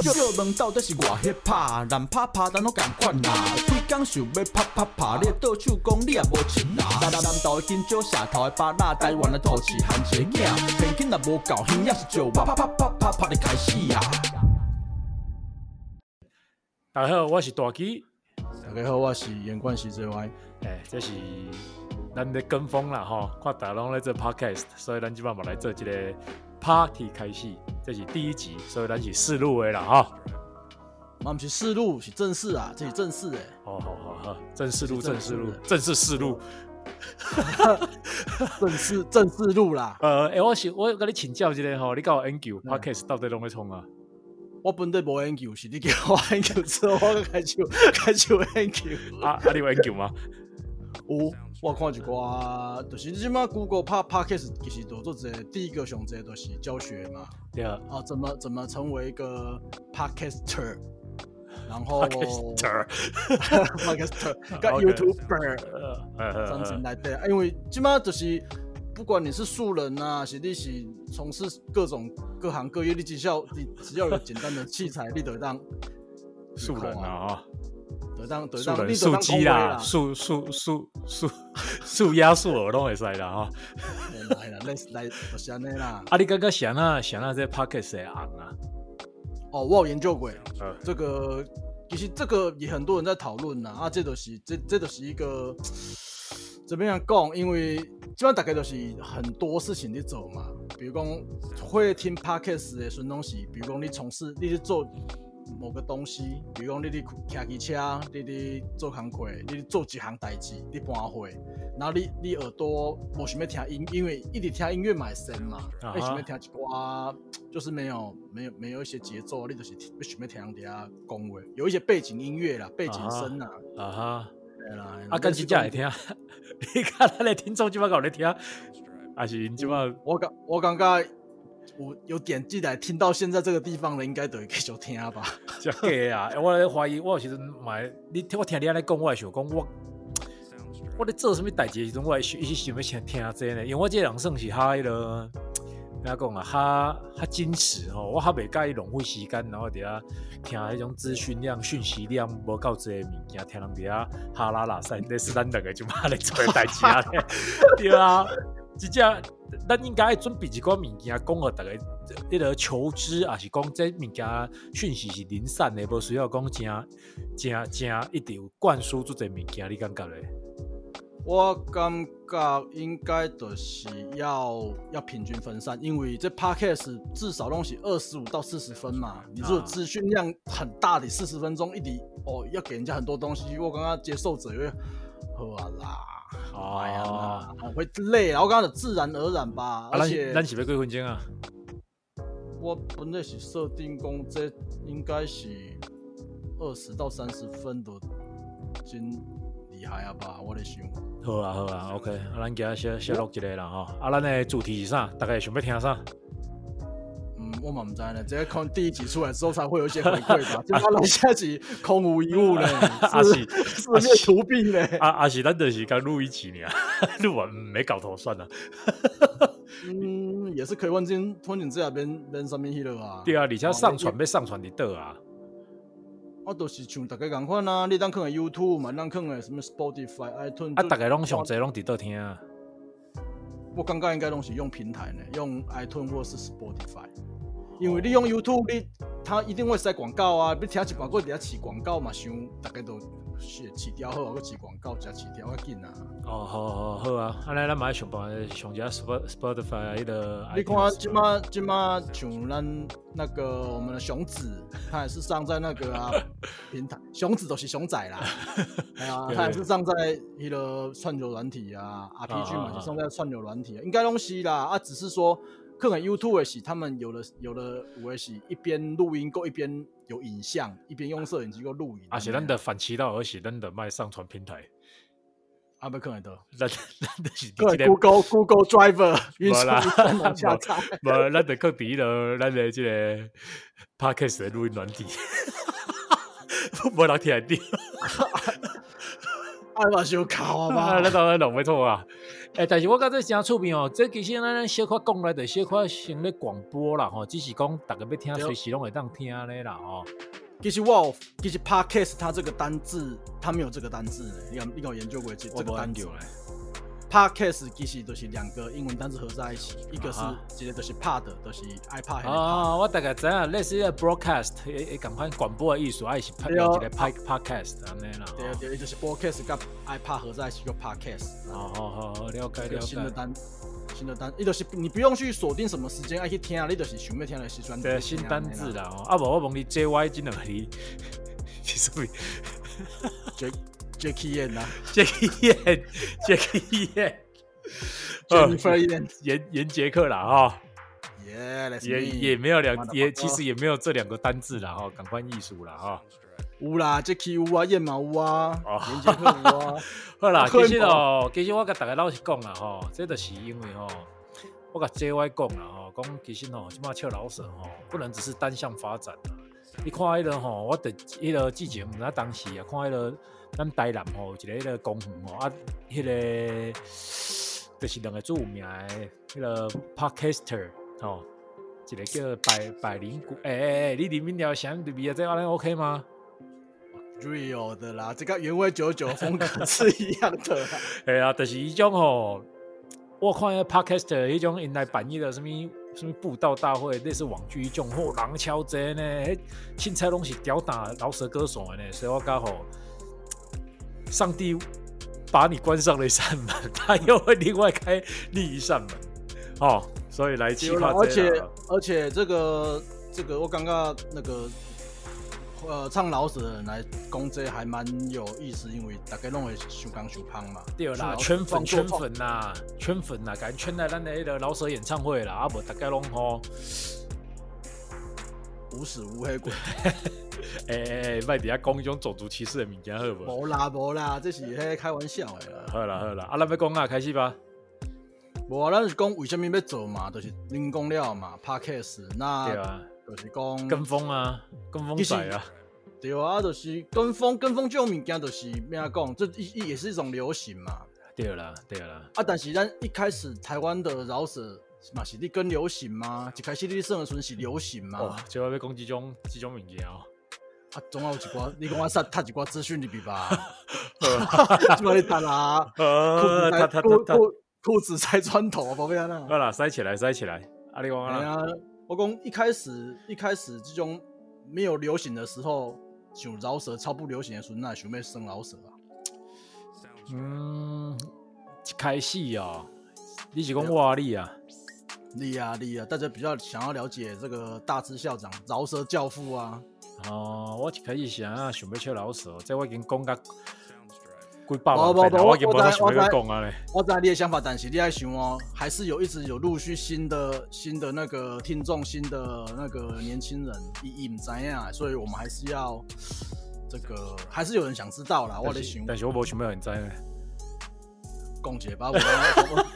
少问到底是外迄拍，难拍拍咱拢同款啦。规工想要拍拍拍，你倒手讲你也无钱啦。南投的金蕉，社头的芭乐，台湾的土鸡汉一个囝，现金也无够，兄也是少嘛。啪啪啪啪啪的开始啊！大家好，我是大基。大家好，我是严冠希 JY。这是咱在跟风啦吼，看大家拢在做 podcast， 所以咱今晚嘛来做一个。Party 开始，这是第一集，所以咱是试录的啦哈。我们是试录，是正式啊，这是正式哎。好好好好，正式录，正式录啦。我跟你请教一下吼，你搞研究 Podcast 到底拢在创啊？我本地无研究，是你叫我研究之后，我开始研究。啊，你有研究吗？有，我看一寡，就是即马 Google 拍 Podcast 其实都做者，第一个上者就是教学嘛。对啊。啊，怎么成为一个 Podcaster？ 然后 Podcaster 跟 YouTuber 三层来对，因为即马就是不管你是素人啊，是你是从事各种各行各业，你只要有简单的器材，你就当素人啊。树鸡啦，树鸭、树耳拢会使啦哈。来啦，来就是安尼啦。啊，你刚刚想啊，这 podcast 的行啊？哦，我有研究过。这个其实这个也很多人在讨论啦。啊，这就是一个怎么样讲？因为基本大概就是很多事情在做嘛，比如讲会听 podcast 的什么东西，比如讲你从事你去做。某个东西，比如讲你伫骑机车，你伫做工课，你伫做一项代志，你搬货，然后你耳朵无想要听音，因为一直听音乐买声嘛，你想要听一挂，就是没有一些节奏，你就是想要听人家讲话，有一些背景音乐啦，背景声啦，对啦，啊，干真正会听，你看咱的听众即摆搞咧听，还是即摆我感觉。我有点进来，听到现在这个地方了，应该都会继续听吧。真假啊！我咧怀疑，我有时阵买你，我听你安尼讲，我会想讲我咧做什么代志时阵，我一直想要先听这呢，因为我这人算是嗨了，哪讲啊？哈矜持吼，我哈袂介意浪费时间，然后底下听迄种资讯量、讯息量无够侪物件，听人底下哈啦啦塞，那是咱两个就嘛咧做代志啊，对啊。真正，咱应该准备一个物件，讲互大家迄个求知，也是讲这物件讯息是零散的，无需要讲真一直有灌输做这物件，你感觉咧？我感觉应该就是要平均分散，因为这 podcast 至少拢是25到40分嘛。你如果资讯量很大的40分钟，一直要给人家很多东西，我感觉接受者会好啦。会累啊！我刚刚自然而然吧，而且咱是要几分钟啊？我本来是设定讲，这应该是20到30分的，真厉害啊吧？我咧想。好啊 ，OK， 咱今先录一个啦吼。啊，咱的主题是啥？大概想要听啥？我嘛唔知呢，这看第一集出来之后才会有一些回馈吧。这他录下集空无一物呢，是图病呢。是咱就是刚录一集呢，录完没搞头算了。也是可以问今风景这边上面去了啊。对啊，而且上传你得啊。我都是像大家同款啊，你当看个 YouTube 嘛，当看个什么 Spotify、iTunes 啊，大家拢上侪拢伫倒听啊。我感觉应该拢是用平台呢，用 iTunes 或是 Spotify。因为你用 YouTube， 它一定会塞广告啊！你听一广告，底下起广告嘛，想大概都起掉好啊，个起广告加起掉较紧啊。好啊，安尼咱买上班上只 Spotify 迄个。你看即马像咱那个我们的熊子，他也是上在那个平台，熊子都是熊仔啦，他也是上在迄个串流软体啊 ，RPG 嘛是上在串流软体，应该拢是啦啊，只是说。可能 YouTube 也是，他们有的也是一边录音，够一边有影像，一边用摄影机够录影。而且咱的反其道，而且咱的卖上传平台，啊不可能的。咱的是 Google Drive 云端下载。无，咱的靠底了，咱的这个 Podcast 的录音软体，无人听的。哎嘛，小靠啊嘛，咱当然弄袂错啊。但是我觉得这真趣味哦，这其实咱小可讲来就小可先咧广播啦吼，只是讲大家要听随时拢会当听咧啦吼。其实 podcast 它这个单字，它没有这个单字呢，你有研究过这个单字？Podcast 其实就是两个英文单字合在一起，一个是一个就是 pod， 就是 iPod。哦，我大概知啊，类似的 broadcast， 也赶快广播的意思，还是拍一个 podcast 安尼啦。对，就是 broadcast 跟 iPod 合在一起叫 podcast。好，了解。新的单，伊就是你不用去锁定什么时间爱去听啊，你就是想要听的时阵。对，新单字啦。啊不，我问你 JY 真的你，其实咪。Jackie Yan， 严杰克啦哈，也没有其实也没有这两个单字啦哈，感官艺术啦哈，有啦 ，Jackie 有啊，燕毛有啊，严杰克有啊，好啦，其实我甲大家老实讲啦哈，这就是因为哈，我甲 JY 讲啦哈，讲其实吼，即马笑老舍吼，不能只是单向发展啦。你看迄个吼，我伫迄个之前，那当时啊，看迄个。咱台南吼，有一个迄个公园吼，啊，迄个就是两个最有名诶，迄个 podcaster 吼，一个叫百灵谷，你里面聊啥？对比啊，这安尼 OK 吗 ？Real 的啦，这个原味99风格是一样的啦。哎呀，就是一种吼，我看迄 podcaster 一种因来办一个什么布道大会，类似网剧一种，吼人超侪呢，凊彩拢是吊打饶舌歌手诶呢，所以我讲吼。上帝把你关上了一扇门，他又会另外开另一扇门，哦，所以来计划这样。而且这个我刚刚那个唱老舍的人来讲这还蛮有意思，因为大家拢会收工收胖嘛。对啦，圈粉呐，赶圈来咱的那个老舍演唱会啦，啊无大家拢吼无屎无黑鬼。卖底下讲一种种族歧视的物件好无？无啦，这是迄开玩笑的啦。好啦，咱要讲啊，开始吧。无啊，咱是讲为虾米要做嘛，就是恁讲了嘛 ，podcast 那對、啊、就是讲跟风啊，跟风仔啊。对啊，就是跟风这种物件，就是咩啊讲，这也是一种流行嘛。对啦。啊，但是咱一开始台湾的饶舌。嘛是你跟流行嘛，一开始你算的纯是流行嘛。哦，就要讲这种物件哦。啊，总有一寡，你讲我塞读一寡资讯入去吧。怎么你读啦？裤子塞砖头，宝贝啊！好啦，塞起来。啊，你讲啊。哎呀，我讲一开始这种没有流行的时候，想饶舌超不流行的时候，那想要生饶舌啊。一开始哦，你是讲我你啊？厉害！大家比较想要了解这个大智校长饶舌教父啊。哦，我一开始想要笑饶舌，这我已经讲到几百万遍了，我已经没啥想要讲啊嘞。我知你的想法，但是你在想哦，还是有一直有陆续新的那个听众，新的那个年轻人，伊唔知呀，所以我们还是要这个，还是有人想知道啦。我在想，但是我无想要人知道。讲解吧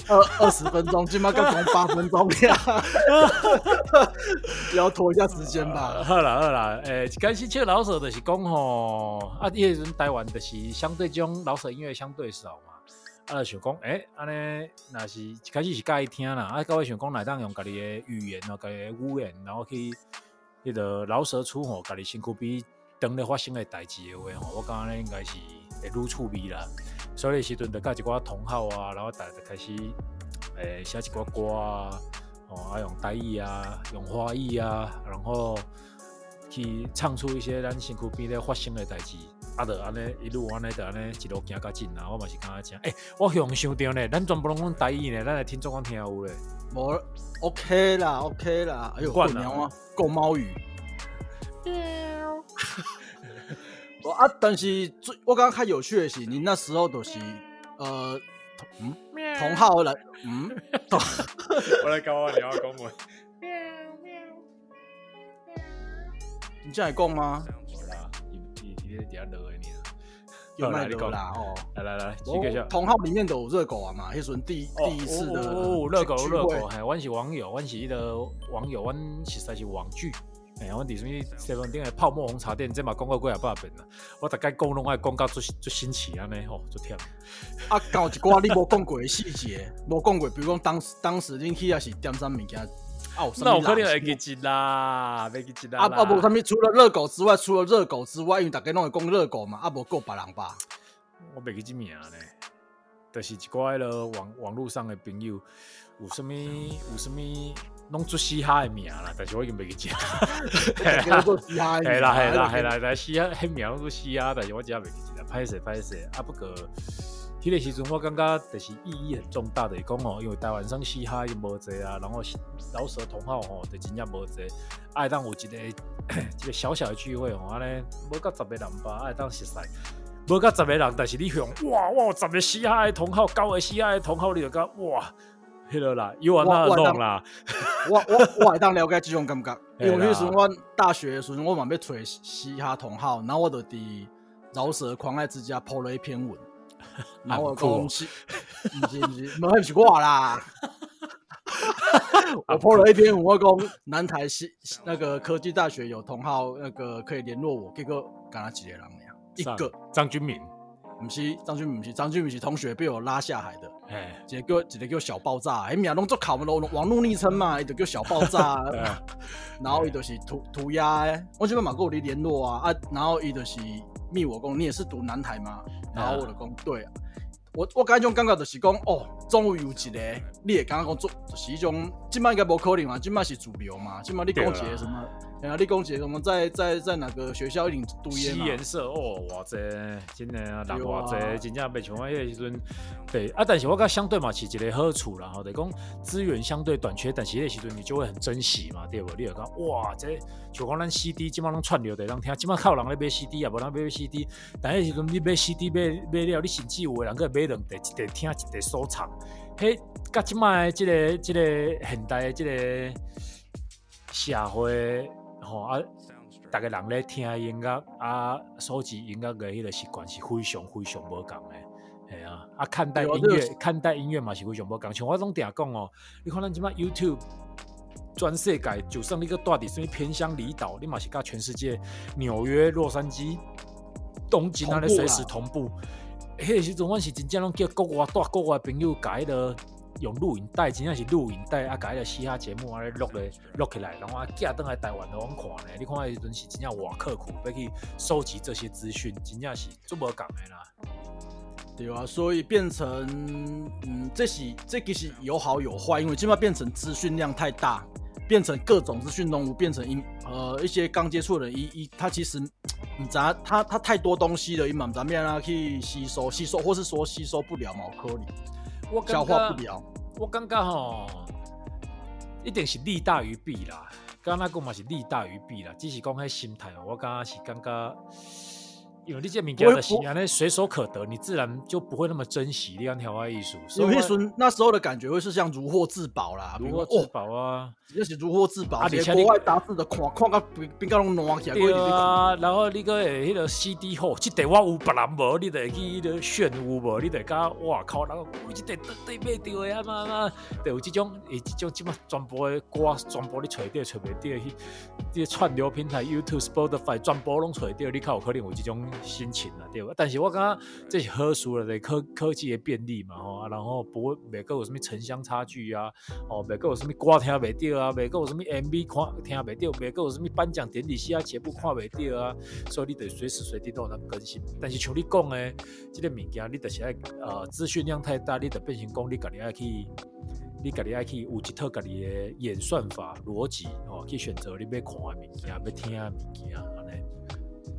，20分钟，今麦刚讲8分钟呀，要拖一下时间吧。好啦，开始唱老舍就是讲吼，啊，迄阵台湾就是相对这种老舍音乐相对少嘛，啊，想讲，安尼那是一开始是介意听啦，啊，到尾想讲来当用家己的语言哦，家己的语言，然后去迄个老舍出吼，家己身躯边当咧发生的代志的话吼，我感觉应该是会愈趣味啦。所以时阵就教一寡同好啊，然后大家就开始写一寡歌啊，用台语啊，用华语啊，然后去唱出一些咱身躯边咧发生的代志，啊，就安尼一路一路行较近啊，我嘛是感觉真。我想到呢，咱全部拢讲台语呢，咱来听众讲听有咧。无 ，OK 啦，哎呦，够猫啊，够猫语。啊，但是我刚刚看有趣的是，你那时候都、就是同号来，我来搞我聊公文，你这样讲吗？好啦，你底下惹你了，有卖狗啦哦，来，同号里面都有热狗啊嘛，迄阵第一次的热狗，嘿，阮是网友，阮是迄个网友，阮实在是网剧。我伫什么 seven 顶个泡沫红茶店，这嘛广告几啊百遍啦。我大概讲拢爱广告最新奇安尼吼，最甜。啊，搞一寡你无讲过的细节，无讲过，比如讲当时恁去也是点啥物件。那我肯定会记得啦，袂记得啦。啊，无啥物，除了热狗之外，因为大家拢会讲热狗嘛，啊，无够别人吧。我袂记即名咧，就是一寡了网络上的朋友有啥物。拢做嘻哈的名啦，但是我已经袂记得。哈做嘻哈的名啦，系啦，但嘻哈迄名拢做嘻哈，但是我真袂记得。歹势，啊不过，迄个时阵我感觉就是意义很重大的，讲哦，因为台湾上嘻哈已经无济啊，然后饶舌同好吼，就真正无济。爱当有一个小小的聚会吼，安尼无到10个人吧，爱当熟识。无到10个人，但是你想，哇，10个嘻哈的同好，9个嘻哈的同好，你就讲哇。迄落啦，有安那弄啦。我会当了解这种感觉，因为迄时阵我大学的时阵，我嘛要找嘻哈同好，然后我就伫饶舌狂爱之家po了一篇文，然后我讲不是，那是我啦。我po了一篇文，我讲南台那个科技大学有同好，那个可以联络我，结果干哪几个人呀？一个张君明。不是张俊明是同学被我拉下海的，一个叫小爆炸，哎呀，拢做考网络昵称嘛，伊就叫小爆炸，然后伊就是涂鸦，我这边嘛跟我联络啊，然后伊就是密我讲你也是读南台吗？然后我就讲对啊，我感觉这种感觉就是讲哦，终于有一个你也感觉讲做就是一种，今麦应该无可能嘛，今麦是主流嘛，今麦你讲一个什么？哎呀，立功节什么在哪个学校一定读耶嘛？西颜色哦，哇塞，真的啊，人哇塞，真正被像我迄个时阵，对啊，但是我讲相对嘛是一个好处啦，吼，就讲资源相对短缺，但是迄个时阵你就会很珍惜嘛，对不？你就讲哇，这像讲咱 CD 即马拢串流的，人听即马靠人咧买 CD 啊，无人买 CD， 但迄时阵你买 CD 买了，你甚至有个人个买2台，一台听，一台收藏，嘿，甲即卖这个现代这个社会。大家人咧听音乐啊，收集音乐的迄个习惯是非常非常无同的，系啊。啊，看待音乐嘛是非常无同。像我拢定讲哦，你看咱即摆 YouTube 全世界，就算你个住伫什么偏乡离岛，你嘛是甲全世界纽约、洛杉矶、东京安尼随时同步。迄个时阵，我是真正拢叫国外朋友改了。用录影带，真正是录影带啊！甲迄个嘻哈节目安尼录起来，然后啊寄转来台湾互阮看咧。你看迄时阵是真正偌刻苦，要去收集这些资讯，真正是足无讲的啦。对啊，所以变成这其实有好有坏，因为即摆变成资讯量太大，变成各种资讯拢有，变成一些刚接触的人，他其实唔知他太多东西了，伊嘛唔知咩啦去吸收，或是说吸收不了毛颗粒。消化不了，我感觉吼，一定是利大于弊啦。刚才讲嘛是利大于弊啦，只是讲迄心态，我感觉是感觉，因为你这物件就是安尼随手可得，你自然就不会那么珍惜你安条啊艺术。因为那时候的感觉会是像如获至宝啦，如获至宝啊，那是如获至宝。而且国外杂志的看到边个拢烂起来。对啊，然后你个迄个 CD 吼，即台我有别人无，你就会去迄个炫舞无，你就讲哇靠，然后我即台对买到的啊嘛，就有这种即马全部的歌，全部你找袂到，迄串流平台 YouTube、Spotify 全部拢找到，你较有可能有这种。心情啊，对吧？但是我感觉这是好事了，科技的便利嘛，吼，然后不会每个有什么城乡差距啊，哦，每个有什么歌听袂到啊，每个有什么 MV 看听袂到，每个有什么颁奖典礼、嘻哈节目看袂到啊，所以你得随时随地都有在更新。但是像你讲的，这个物件你就是要资讯量太大，你得变成讲你家己要去。你家己爱去有一套家己的演算法逻辑哦，去选择你要看的物件，要听的物件，安尼。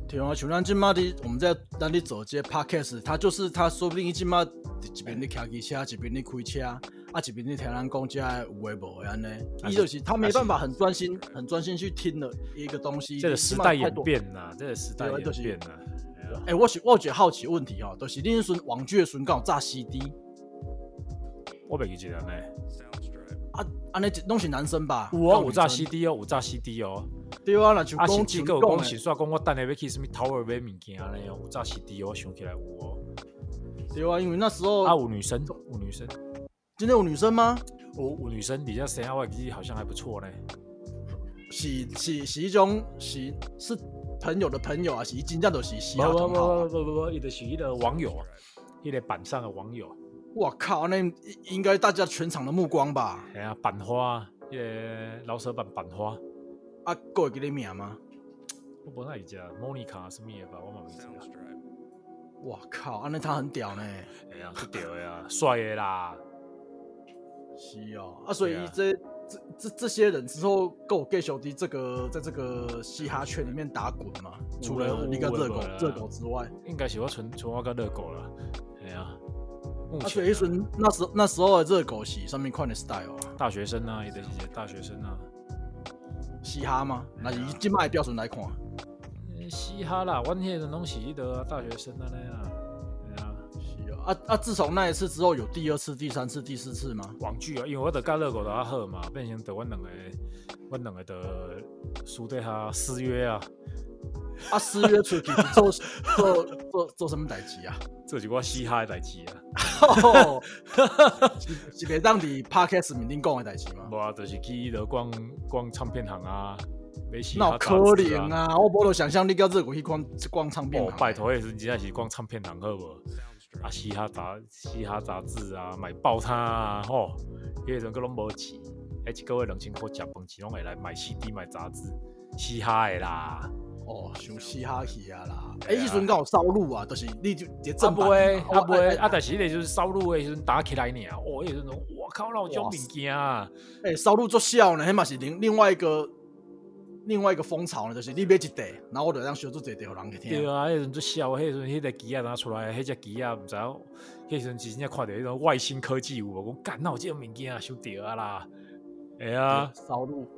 对啊，像咱即马的，我们在咱哩做这 podcast， 它就是它说不定即马一边咧骑车，一边咧开车，啊一边咧听咱讲这有诶无诶安尼，伊就是他没办法很专心去听了一个东西。这个时代演变呐，。哎，我有一个好奇问题哦，就是恁阵网剧的时阵敢有炸 CD？ 我袂记得呢。啊，安尼拢是男生吧？有炸 CD 哦，有炸 CD 哦。对啊，那就讲几个讲，先说讲我等下要去什么 Tower 买物件嘞？有炸 CD 哦，我想起来有哦。对啊，因为那时候啊，有女生，真的有女生吗？有女生，你家谁啊？我记得好像还不错嘞。是朋友的朋友啊，是真正就是喜好同好。不，伊就是伊的网友，伊的板上的网友。我靠，那应该大家全场的目光吧？哎呀，板花，伊老舍板花。啊，还会记得名吗？我不知道伊叫 Monica 什么的吧，我嘛不知道。我靠，安尼他很屌呢。哎呀，对呀，帅的啦。是哦，啊，所以这些人之后够给小弟在这个嘻哈圈里面打滚嘛？除了你跟热狗之外，应该是我存我跟热狗了。哎呀、啊，目前、啊啊、所以那时候的热狗是上面看的 style 啊，大学生啊，也得是大学生啊，嘻哈嘛，那以今麦标准来看，嘻哈啦，我迄阵拢是伊个大学生安尼啊。自从那一次之后，有第二次、第三次、第四次吗？网剧啊，因为我的跟热狗都好嘛，变成得我两个的输对他私约啊，啊私约出去做什么代志啊？做一挂嘻哈的代志啊，哦、是袂当伫 podcast 面顶讲的代志吗？无啊，就是去了逛唱片行啊。那可怜啊！我无就想象你跟热狗去逛唱片行、欸。拜托，也是真正是逛唱片行好无？啊，嘻哈杂志啊，买爆它啊，吼！迄阵个拢无钱，一个月2000块食饭钱，拢会来买 CD 买杂志，嘻哈的啦。哦，想嘻哈去啊啦！迄阵刚好烧录啊，就是你就直接正版。啊不会啊，但是迄个就是烧录的时阵打起来尔。哦，迄阵我靠，那有种物件啊！哎，烧录作笑呢，迄嘛是另外一个风潮呢，就是你买一袋，然后我就让小助姐掉人去听。对啊，迄阵做笑，迄阵迄个机啊拿出来，迄只机啊唔知道，迄阵真正看到迄种外星科技有无？我干，那有这种物件啊，收掉啊啦！哎呀，烧录，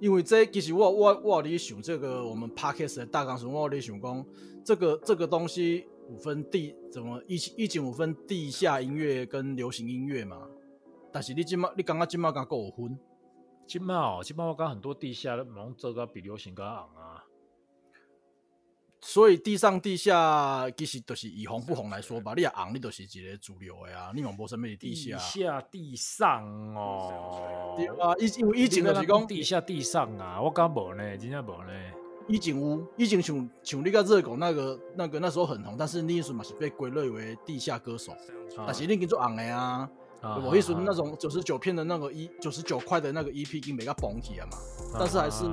因为这其实我咧想这个我们 podcast 的大纲时，我咧想讲这个东西1.5分地下音乐跟流行音乐嘛。但是你感觉今麦敢够有分？今麦哦，今麦我讲很多地下拢做个比流行较红啊。所以地上地下其实就是以红不红来说吧，你也红，你就是一个主流的啊，你嘛无什么地下。地下地上哦，对啊，以前就是讲地下地上啊，我讲无呢，真正无呢。以前像你个热狗那个那时候很红，但是你时嘛是被归类为地下歌手，啊、但是你已经做红的啊。我一说那种99片的那个99块的那个 EP 已经没个崩起了嘛，但是还是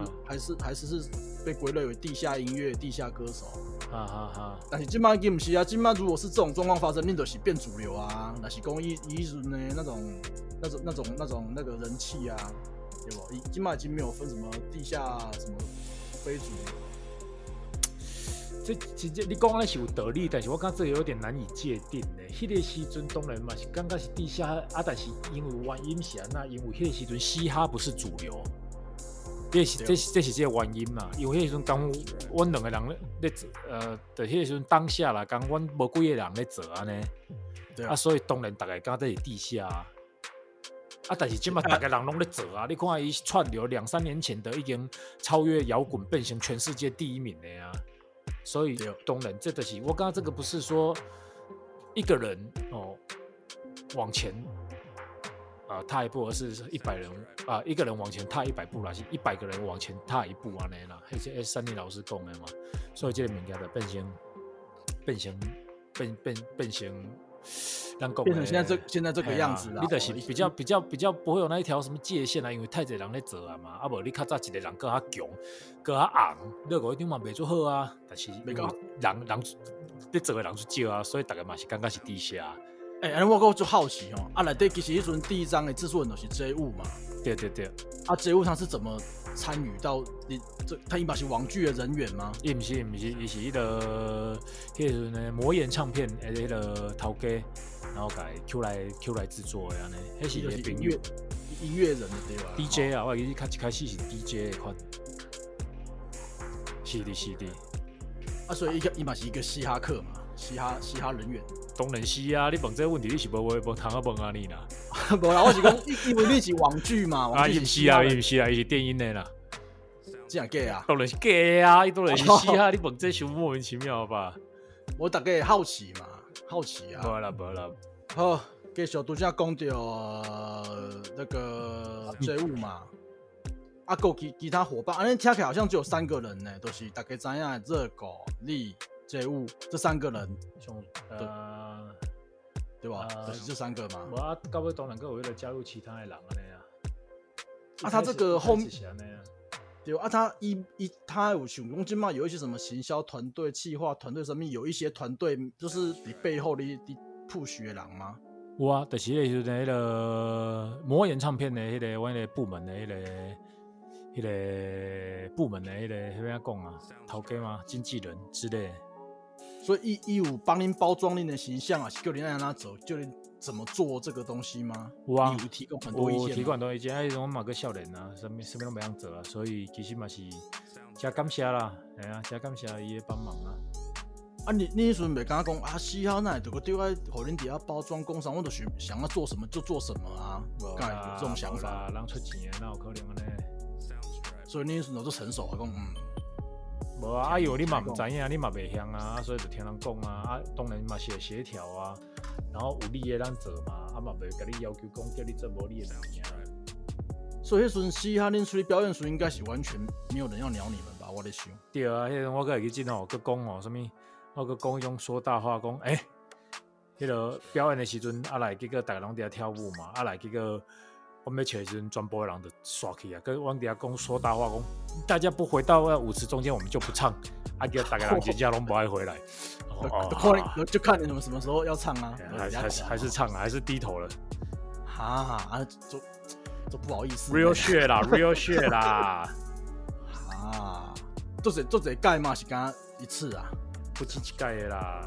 被归类为地下音乐、地下歌手。但是今麦已经不是啊，今麦如果是这种状况发生，你就是变主流啊，那是讲以前呢那种那个人气啊，对不？今麦已经没有分什么地下什么非主流。这直接你讲的是有道理，但是我感觉这有点难以界定的。迄个时阵当然嘛是刚刚是地下啊，但是因为原因是安那，因为迄个时阵嘻哈不是主流，这是这个原因嘛。因为迄个时阵刚阮两个人咧在迄个时阵当下啦，刚阮无几个人咧做安尼，对啊，所以当然大家讲这是地下啊。啊！但是今嘛，大家人拢在做啊！你看伊串流2-3年前的已经超越摇滚，变成全世界第一名的啊！所以当然，这就是我刚刚这个不是说一个人哦往前啊踏一步，而是100人啊一个人往前踏100步啦，是100个人往前踏一步安尼啦。迄是3D老师讲的嘛，所以这个物件就变成现在这个样子啦。你就是比较不会有那一条什么界限啦，因为太侪人在做啊嘛。啊无你较早一个人搁较强，搁较红，热狗一定嘛袂做好啊。但是人在做的人就少啊，所以大家嘛是感觉是地下。哎，我够就好奇哦。啊，内底其实迄阵第一章的制作人就是 J5嘛。对。啊 ，J5他是怎么参与到你这？他伊嘛是网剧的人员吗？伊唔是，伊是迄个呢魔岩唱片诶，迄个头家，然后改 Q 来制作的安尼。迄是音乐人的对吧 ？DJ 啊，我伊较一开始是 DJ 的款。是的，是的。啊，所以伊嘛是一个嘻哈客嘛，嘻哈人员。当然是啊，你问这个问题你是无通啊问啊你啦。无啦，我是讲因为你是网剧嘛，网剧是啊，不是啊，伊是电音的啦。这样假啊？当然是假啊，伊当然是嘻哈，你问这是莫名其妙吧？我大概好奇嘛，好奇啊。无啦无啦。好，继续拄则讲到那个追舞嘛。啊，够其他伙伴，啊，那听起来好像只有三个人呢，都、就是大家知影的热狗、力、J 五这三个人，对吧？就是这三个嘛。我啊，到尾当然个为了加入其他的人安尼啊。啊，他这个后面，对啊，他有想讲，即嘛有一些什么行销团队、企划团队上面有一些团队，就是你背后的 push 的人吗？有啊，就是迄个魔岩唱片的迄个我迄个部门的迄个。迄、那个部门的迄个讲啊，头家嘛，经纪人之类的，所以伊有帮恁包装恁的形象啊，叫恁按哪走，叫恁怎么做这个东西吗？我、啊、有提供很多意见，我提供很多意见，还种马个少年啊，什么都没样做啊，所以其实嘛是加感谢啦，哎呀，加感谢伊的帮忙啦。啊，你迄阵袂敢讲啊，嘻哈那对我互恁底下包装工商，我都想要做什么就做什么啊，该有这种想法，人出钱的哪有可能呢？所以你那就成熟啊，讲无啊，哎呦，你嘛唔知影，你嘛袂晓啊，所以就听人讲啊，啊，当然嘛是协调啊，然后有你的咱做嘛，啊嘛袂甲你要求讲叫你做无你的物件。所以迄阵嘻哈恁出去表演时，应该是完全没有人要鸟你们吧？我咧想。对啊，迄阵我阁会记得哦，阁讲哦什么，我阁讲迄种说大话，讲哎，迄个表演的时阵，啊来结果大家拢在跳舞嘛，啊来结果。我们找的时阵，全部的人就刷起啊！跟往底下讲说大话，讲大家不回到舞池中间，我们就不唱。啊，叫大家人家拢不爱回来。哦，就看你们什么时候要唱啊！还是唱啊，还是低头了。啊，就不好意思。Real shit 啦 ，Real shit 啦。啊，做一届嘛是干一次啊，不止一届的啦。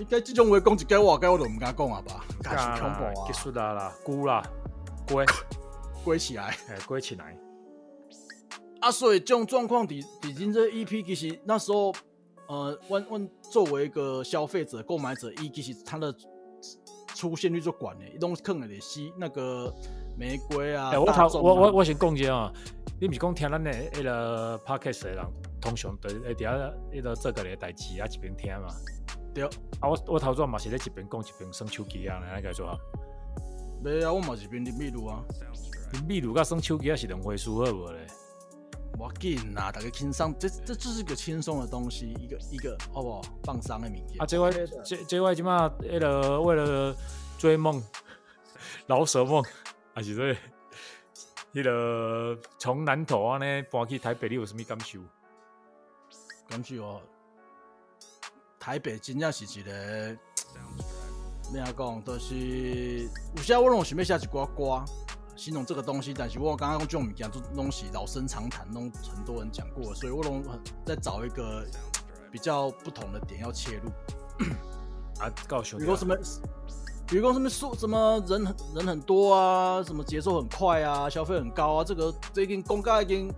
应该这种话讲一届，我就唔敢讲啊吧。敢是恐怖啊！结束啦啦，估啦。归起来，归起来。啊，所以这种状况底这 EP 其实那时候，我作为一个消费者、购买者，伊其实它的出现率就管的，伊拢坑的是那个玫瑰啊。我先讲一下啊，你不是讲听咱的迄个 podcast 的人，通常在底下迄个做个个代志啊一边听嘛。对。啊，我头先嘛是咧一边讲一边耍手机啊，安尼个做。对啊，我嘛是边啉秘鲁啊，秘鲁甲耍手机也是两回事，好无咧？无紧啦，大家轻松，这就是一个轻松的东西，一个好不好？放松的物件。啊，这外即马迄个为了追梦、老舍梦，还是说迄个从南投安尼搬去台北，你有啥物感受？感受哦，台北真正是一个。没有讲，就是有时我拢想要写一挂歌，形容这个东西，但是我刚刚这种物件，拢是老生常谈，拢很多人讲过，所以我拢在找一个比较不同的点要切入。啊，告诉你，比如说什么数，什么人很多啊，什么节奏很快啊，消费很高啊，这已经公告已经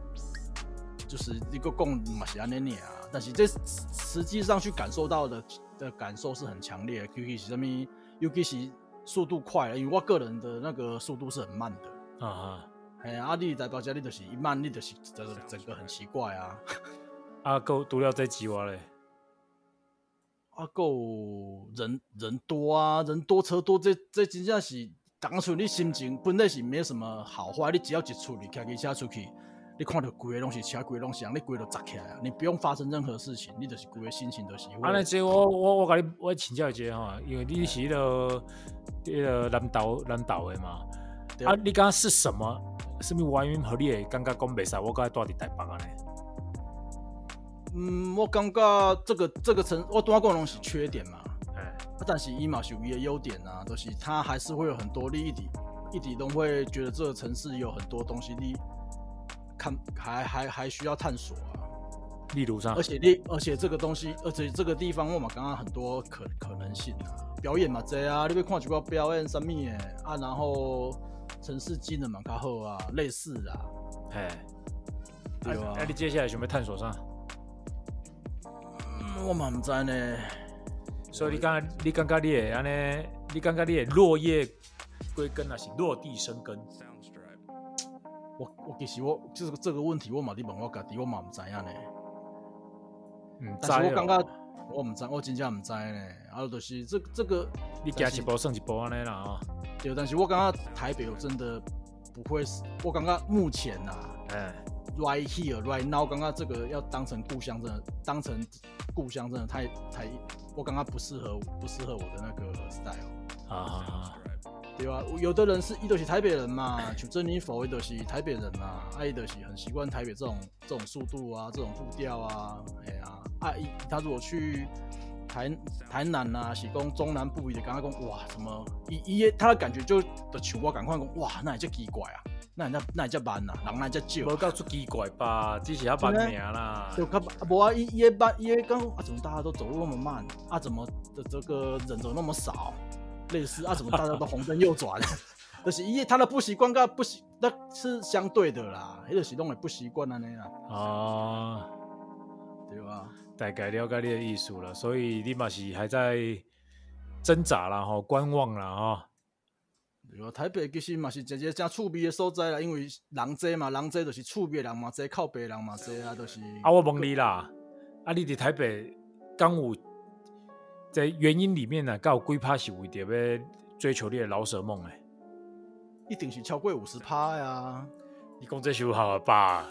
就是一个讲嘛是安尼啊，但是这实际上去感受到的感受是很强烈的，尤其是速度快，因为我个人的那个速度是很慢的啊。哎呀，你代表家你就是一慢，你就是整个很奇怪啊。啊，够读了这集话嘞。啊，够人多啊，人多车多，这真正是当初你心情本来是没什么好坏，你只要一出去，开汽车出去。你看到整个都是车，整个都是人，你整个就砸起来了，你不用发生任何事情，你就是整个心情就是。啊，那这我跟你我请教一下哈，因为你是那个南岛的嘛，啊，你刚刚是什么原因和你感觉讲袂使，我刚才住伫台北啊嘞。我感觉这个我刚刚讲拢是缺点嘛，但是伊嘛是有伊的优点啊，就是它还是会有很多利益，一直都会觉得这个城市有很多东西你。还需要探索啊，例如啥？而且这个东西，而且这个地方我嘛刚刚很多可能性啊，表演嘛侪啊，你要看一个表演啥物的啊，然后城市机能嘛较好啊，类似啊，嘿，对啊。那你接下来想要探索啥？我嘛唔知道呢。所以你感觉你会安尼，你感觉你会落叶归根啊，是落地生根。我其实我这个问题我嘛伫问我家己，我嘛唔知影呢。但是我感觉我唔知道，我真正唔知呢。啊，就是这个，你加一步算一步安尼啦。对，但是我感觉台北我真的不会，我感觉目前呐、啊，right here, right now， 刚刚这个要当成故乡真的太，我刚刚不适合我的那个 style 啊，对吧？有的人是伊都是台北人嘛，像珍妮佛伊都是台北人嘛，伊都是很习惯台北这种速度啊，这种步调啊，哎呀、啊，他如果去台南啊，是讲中南部伊就感觉讲哇，怎么伊他的感觉就像我赶快讲哇，那也真奇怪啊。那才慢啦，人那才少。无够出奇怪吧？只是较慢命啦。就较无啊，伊讲啊，怎么大家都走路那么慢？啊，怎么的这个人走那么少？类似啊，怎么大家都红灯右转？就是伊他的不习惯，噶不习，那是相对的啦。迄个是拢会不习惯安尼啦。哦，对吧？大概了解你的意思了，所以你嘛是还在挣扎啦，吼，观望啦，哈。台北其实嘛是一个真趣味的所在啦，因为人多嘛，人多就是趣味人嘛多，靠北人嘛多啊，就是。啊，我问你啦，啊，你伫台北刚有在原因里面呢、啊，有几趴是为着要追求你的饶舌梦诶？一定是超过50%呀！你讲这收好了吧？啊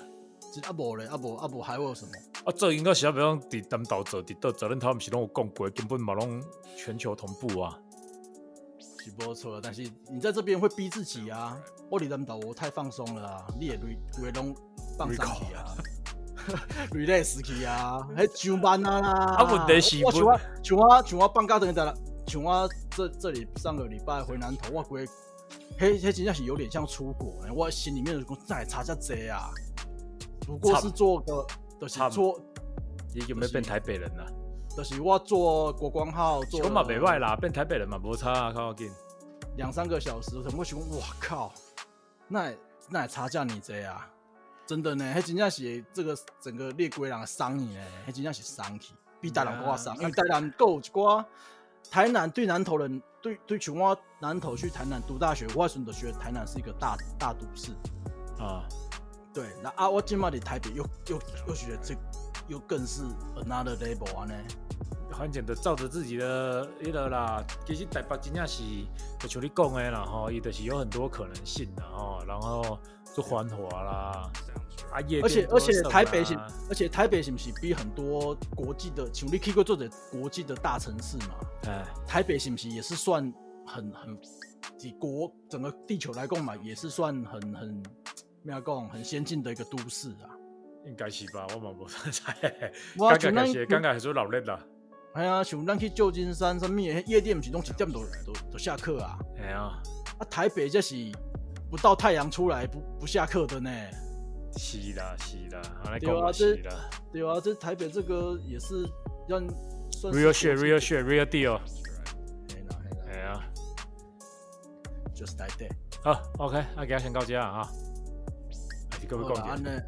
无咧，啊无还有什么？啊，这应该是要不要伫南岛做，伫倒做，恁头毋是拢有讲过，根本嘛拢全球同步啊。是不错，但是你在这边会逼自己啊！我在南岛我太放松了啊，你也规个拢放松去啊 ，relax 去啊，迄上班啊啦。啊，问题是像我放假等于在啦，像我这里上个礼拜回南投，我规迄真正是有点像出国、欸，我心里面就讲那也差遮济啊。如果是做个，就是做，你有没有变台北人啊？就是我做国光号，做嘛袂歹啦，变台北人嘛无差啊，靠近2-3个小时，我想哇靠，那差价你这啊，真的呢，迄真正是这个整个列龟人伤你呢，迄真正是伤去，比台南更伤，因为台南够一寡，台南对南投人对像我南投去台南读大学，我顺着觉得台南是一个大都市啊，对，那啊我今嘛伫台北又觉得这。又更是 another level 啊呢，反正就照着自己的迄落啦。其实台北真正是，就像你讲的啦吼，伊就是有很多可能性啦吼，然后就繁华啦，啊夜店多色啦。而且台北是不是比很多国际的，像你去过做者国际的大城市嘛？哎，台北是不是也是算很，以整个地球来讲嘛，也是算很，咩讲，很先进的一个都市啊。应该是吧，我嘛无啥猜。我像咱，刚刚还说老热啦。系啊，像咱去旧金山什么的夜店，不是拢1点都下课啊？哎呀、啊，啊台北这是不到太阳出来不下课的呢。是啦是啦，对啊这对啊这台北这个也是让 real shit real shit real deal。哎呀 ，just like that。好 ，OK， 那今日先到这啊。还是各位讲点。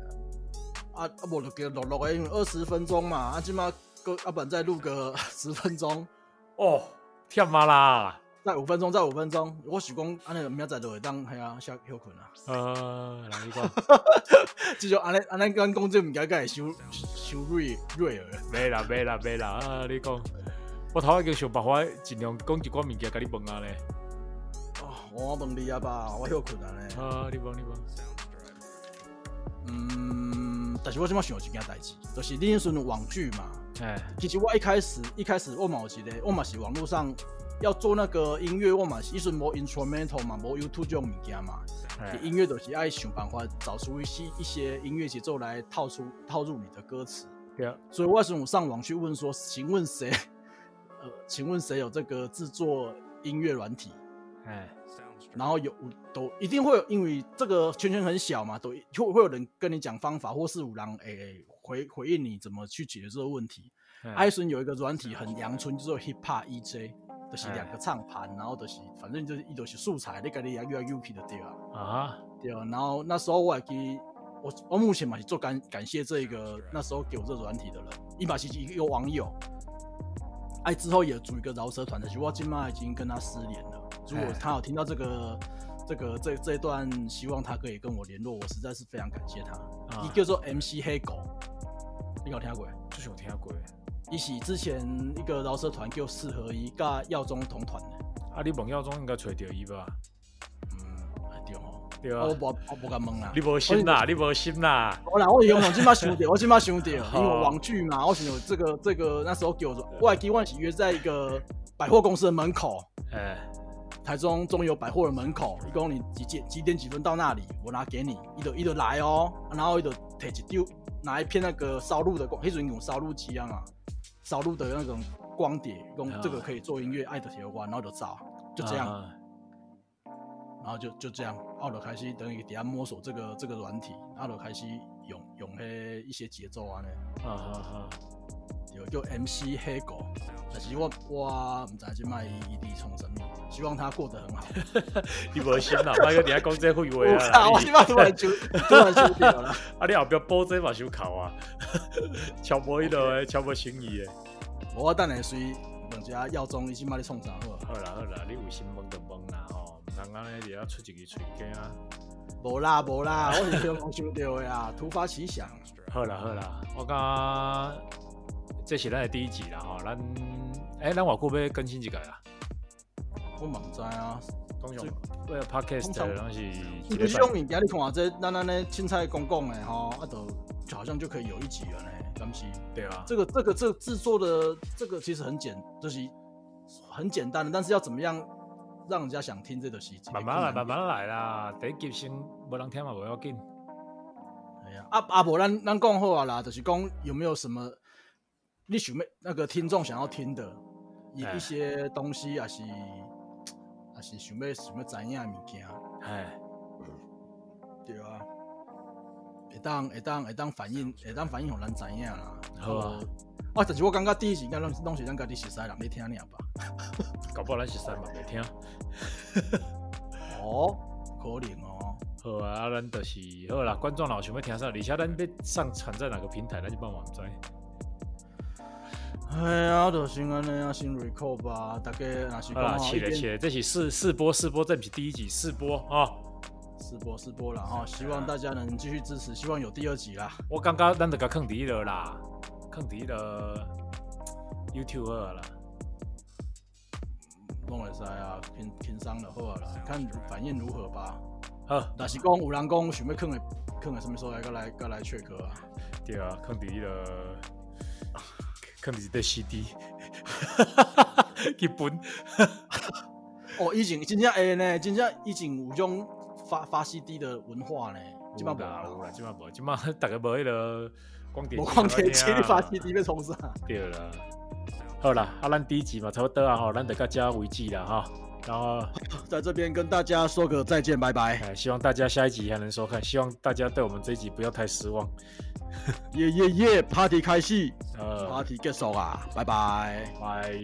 啊，我就给录个，因为20分钟嘛，啊，今嘛本再录个10分钟，哦，忝嘛啦，再5分钟，我想讲安尼明仔就会当系啊，下休困啦。人你讲，至少安尼咱讲这物件，该会收瑞尔。没啦，啊，你讲，我头下叫想办法尽量讲一寡物件，甲你问啊咧。哦，我问你啊吧，我休困啊咧。啊，你问。但是我现在想有一件代志，就是你那时候有网剧嘛。其实我一开始我嘛有一个，我嘛是网络上要做那个音乐，我嘛是一时无 instrumental 嘛，无 YouTube 这种物件嘛。音乐就是爱想办法找出一些音乐节奏来套入你的歌词。对啊。所以我是上网去问说，请问谁有这个制作音乐软体？然后都一定会有，因为这个圈很小嘛，都会有人跟你讲方法，或是有人回应你怎么去解决这个问题。iSun 有一个软体很阳春，叫做 Hip Hop EJ， 就是2个唱盘，然后就是反正就是一都是素材，你家己也越来越 UK 的对啊。啊，对啊。然后那时候我还记，我目前嘛就感谢这个那时候给我这软体的人，伊嘛是一个网友，哎之后也组一个饶舌团的，我今嘛已经跟他失联了。如果他有听到这一段，希望他可以跟我联络，我实在是非常感谢他。一个叫做 MC 黑狗，你有听过？就是有听过。伊是之前一个饶舌团叫四合一，甲耀中同团的。啊，你问耀中应该找到伊吧？对啊，我不敢问啦。你无心啦，你无心啦。我啦，我用我今嘛想到，因为网剧嘛，我想有这个那时候给我还记我是约在一个百货公司的门口，台中中友百货的门口，伊讲你几点几分到那里，我拿给你，伊就来哦，然后伊就摕一丢拿一片那个烧录的光，迄阵用烧录机啊嘛，烧录的那种光碟，用这个可以做音乐，爱的铁花，然后就照，就这样。然后就这样，我就开始等于底下摸索这个软体，我就开始用迄一些节奏安尼。有叫 MC 黑狗，但是我唔知即卖伊伫创什么，希望他过得很好。你无心啦，莫去底下讲这废话啦。我即摆突然就掉了。啊，你后壁补这嘛收扣啊？超无迄落，超无诚意诶。我等下随问一下耀中，伊即卖咧创啥货？好啦，你有心问就问啦吼。人安尼就要出一支嘴架啊！无啦，我是想想到的啊，突发奇想。好啦，我讲这是咱的第一集啦吼，咱偌久要更新一个啦？我嘛唔知啊，通常为了 podcast 的东西，你不是用物件你看这咱安尼凊彩讲的吼，啊就好像就可以有一集了呢，敢是？对啊，这个制作的这个其实很简单的，但是要怎么样？让人家想听这个事情，慢慢来啦。第一集先无人听嘛，不要紧。哎呀，不然咱讲好啊啦，就是讲有没有什么你想要那个听众想要听的，一些东西也是想要怎样物件？哎，对啊，会当反应让咱怎样啦？好啊。啊！但是我感觉第一时间拢是咱家己熟悉人咧听尔吧，搞不好咱熟悉嘛袂听。哦，可能哦。好啊，咱就是好啦。观众老想要听啥？而且咱要上传在哪个平台，咱就帮忙知。哎呀，就先安尼啊，先 record 吧。大家若是讲起来，这是试播，这不是第一集试播啊。哦试播啦哈，希望大家能继续支持，希望有第二集啦。我感觉咱就甲坑底了啦。放伫了 YouTube 二啦，拢会使啊，轻松就好啦，看反应如何吧。好，但是讲有人讲想要放的什么时候来切割啊？对啊，放伫了 CD， 基本。哦，以前真正会呢，真正以前有种发 CD 的文化呢，即摆无啦，即摆大家无迄个。光碟机，你发 CD 要从啥？对了，好啦，咱第一集嘛差不多啊吼，咱就到这为止啦哈。然后在这边跟大家说个再见，拜拜。希望大家下一集还能收看，希望大家对我们这一集不要太失望。耶 ，Party 开始，Party 结束啊，拜拜，拜。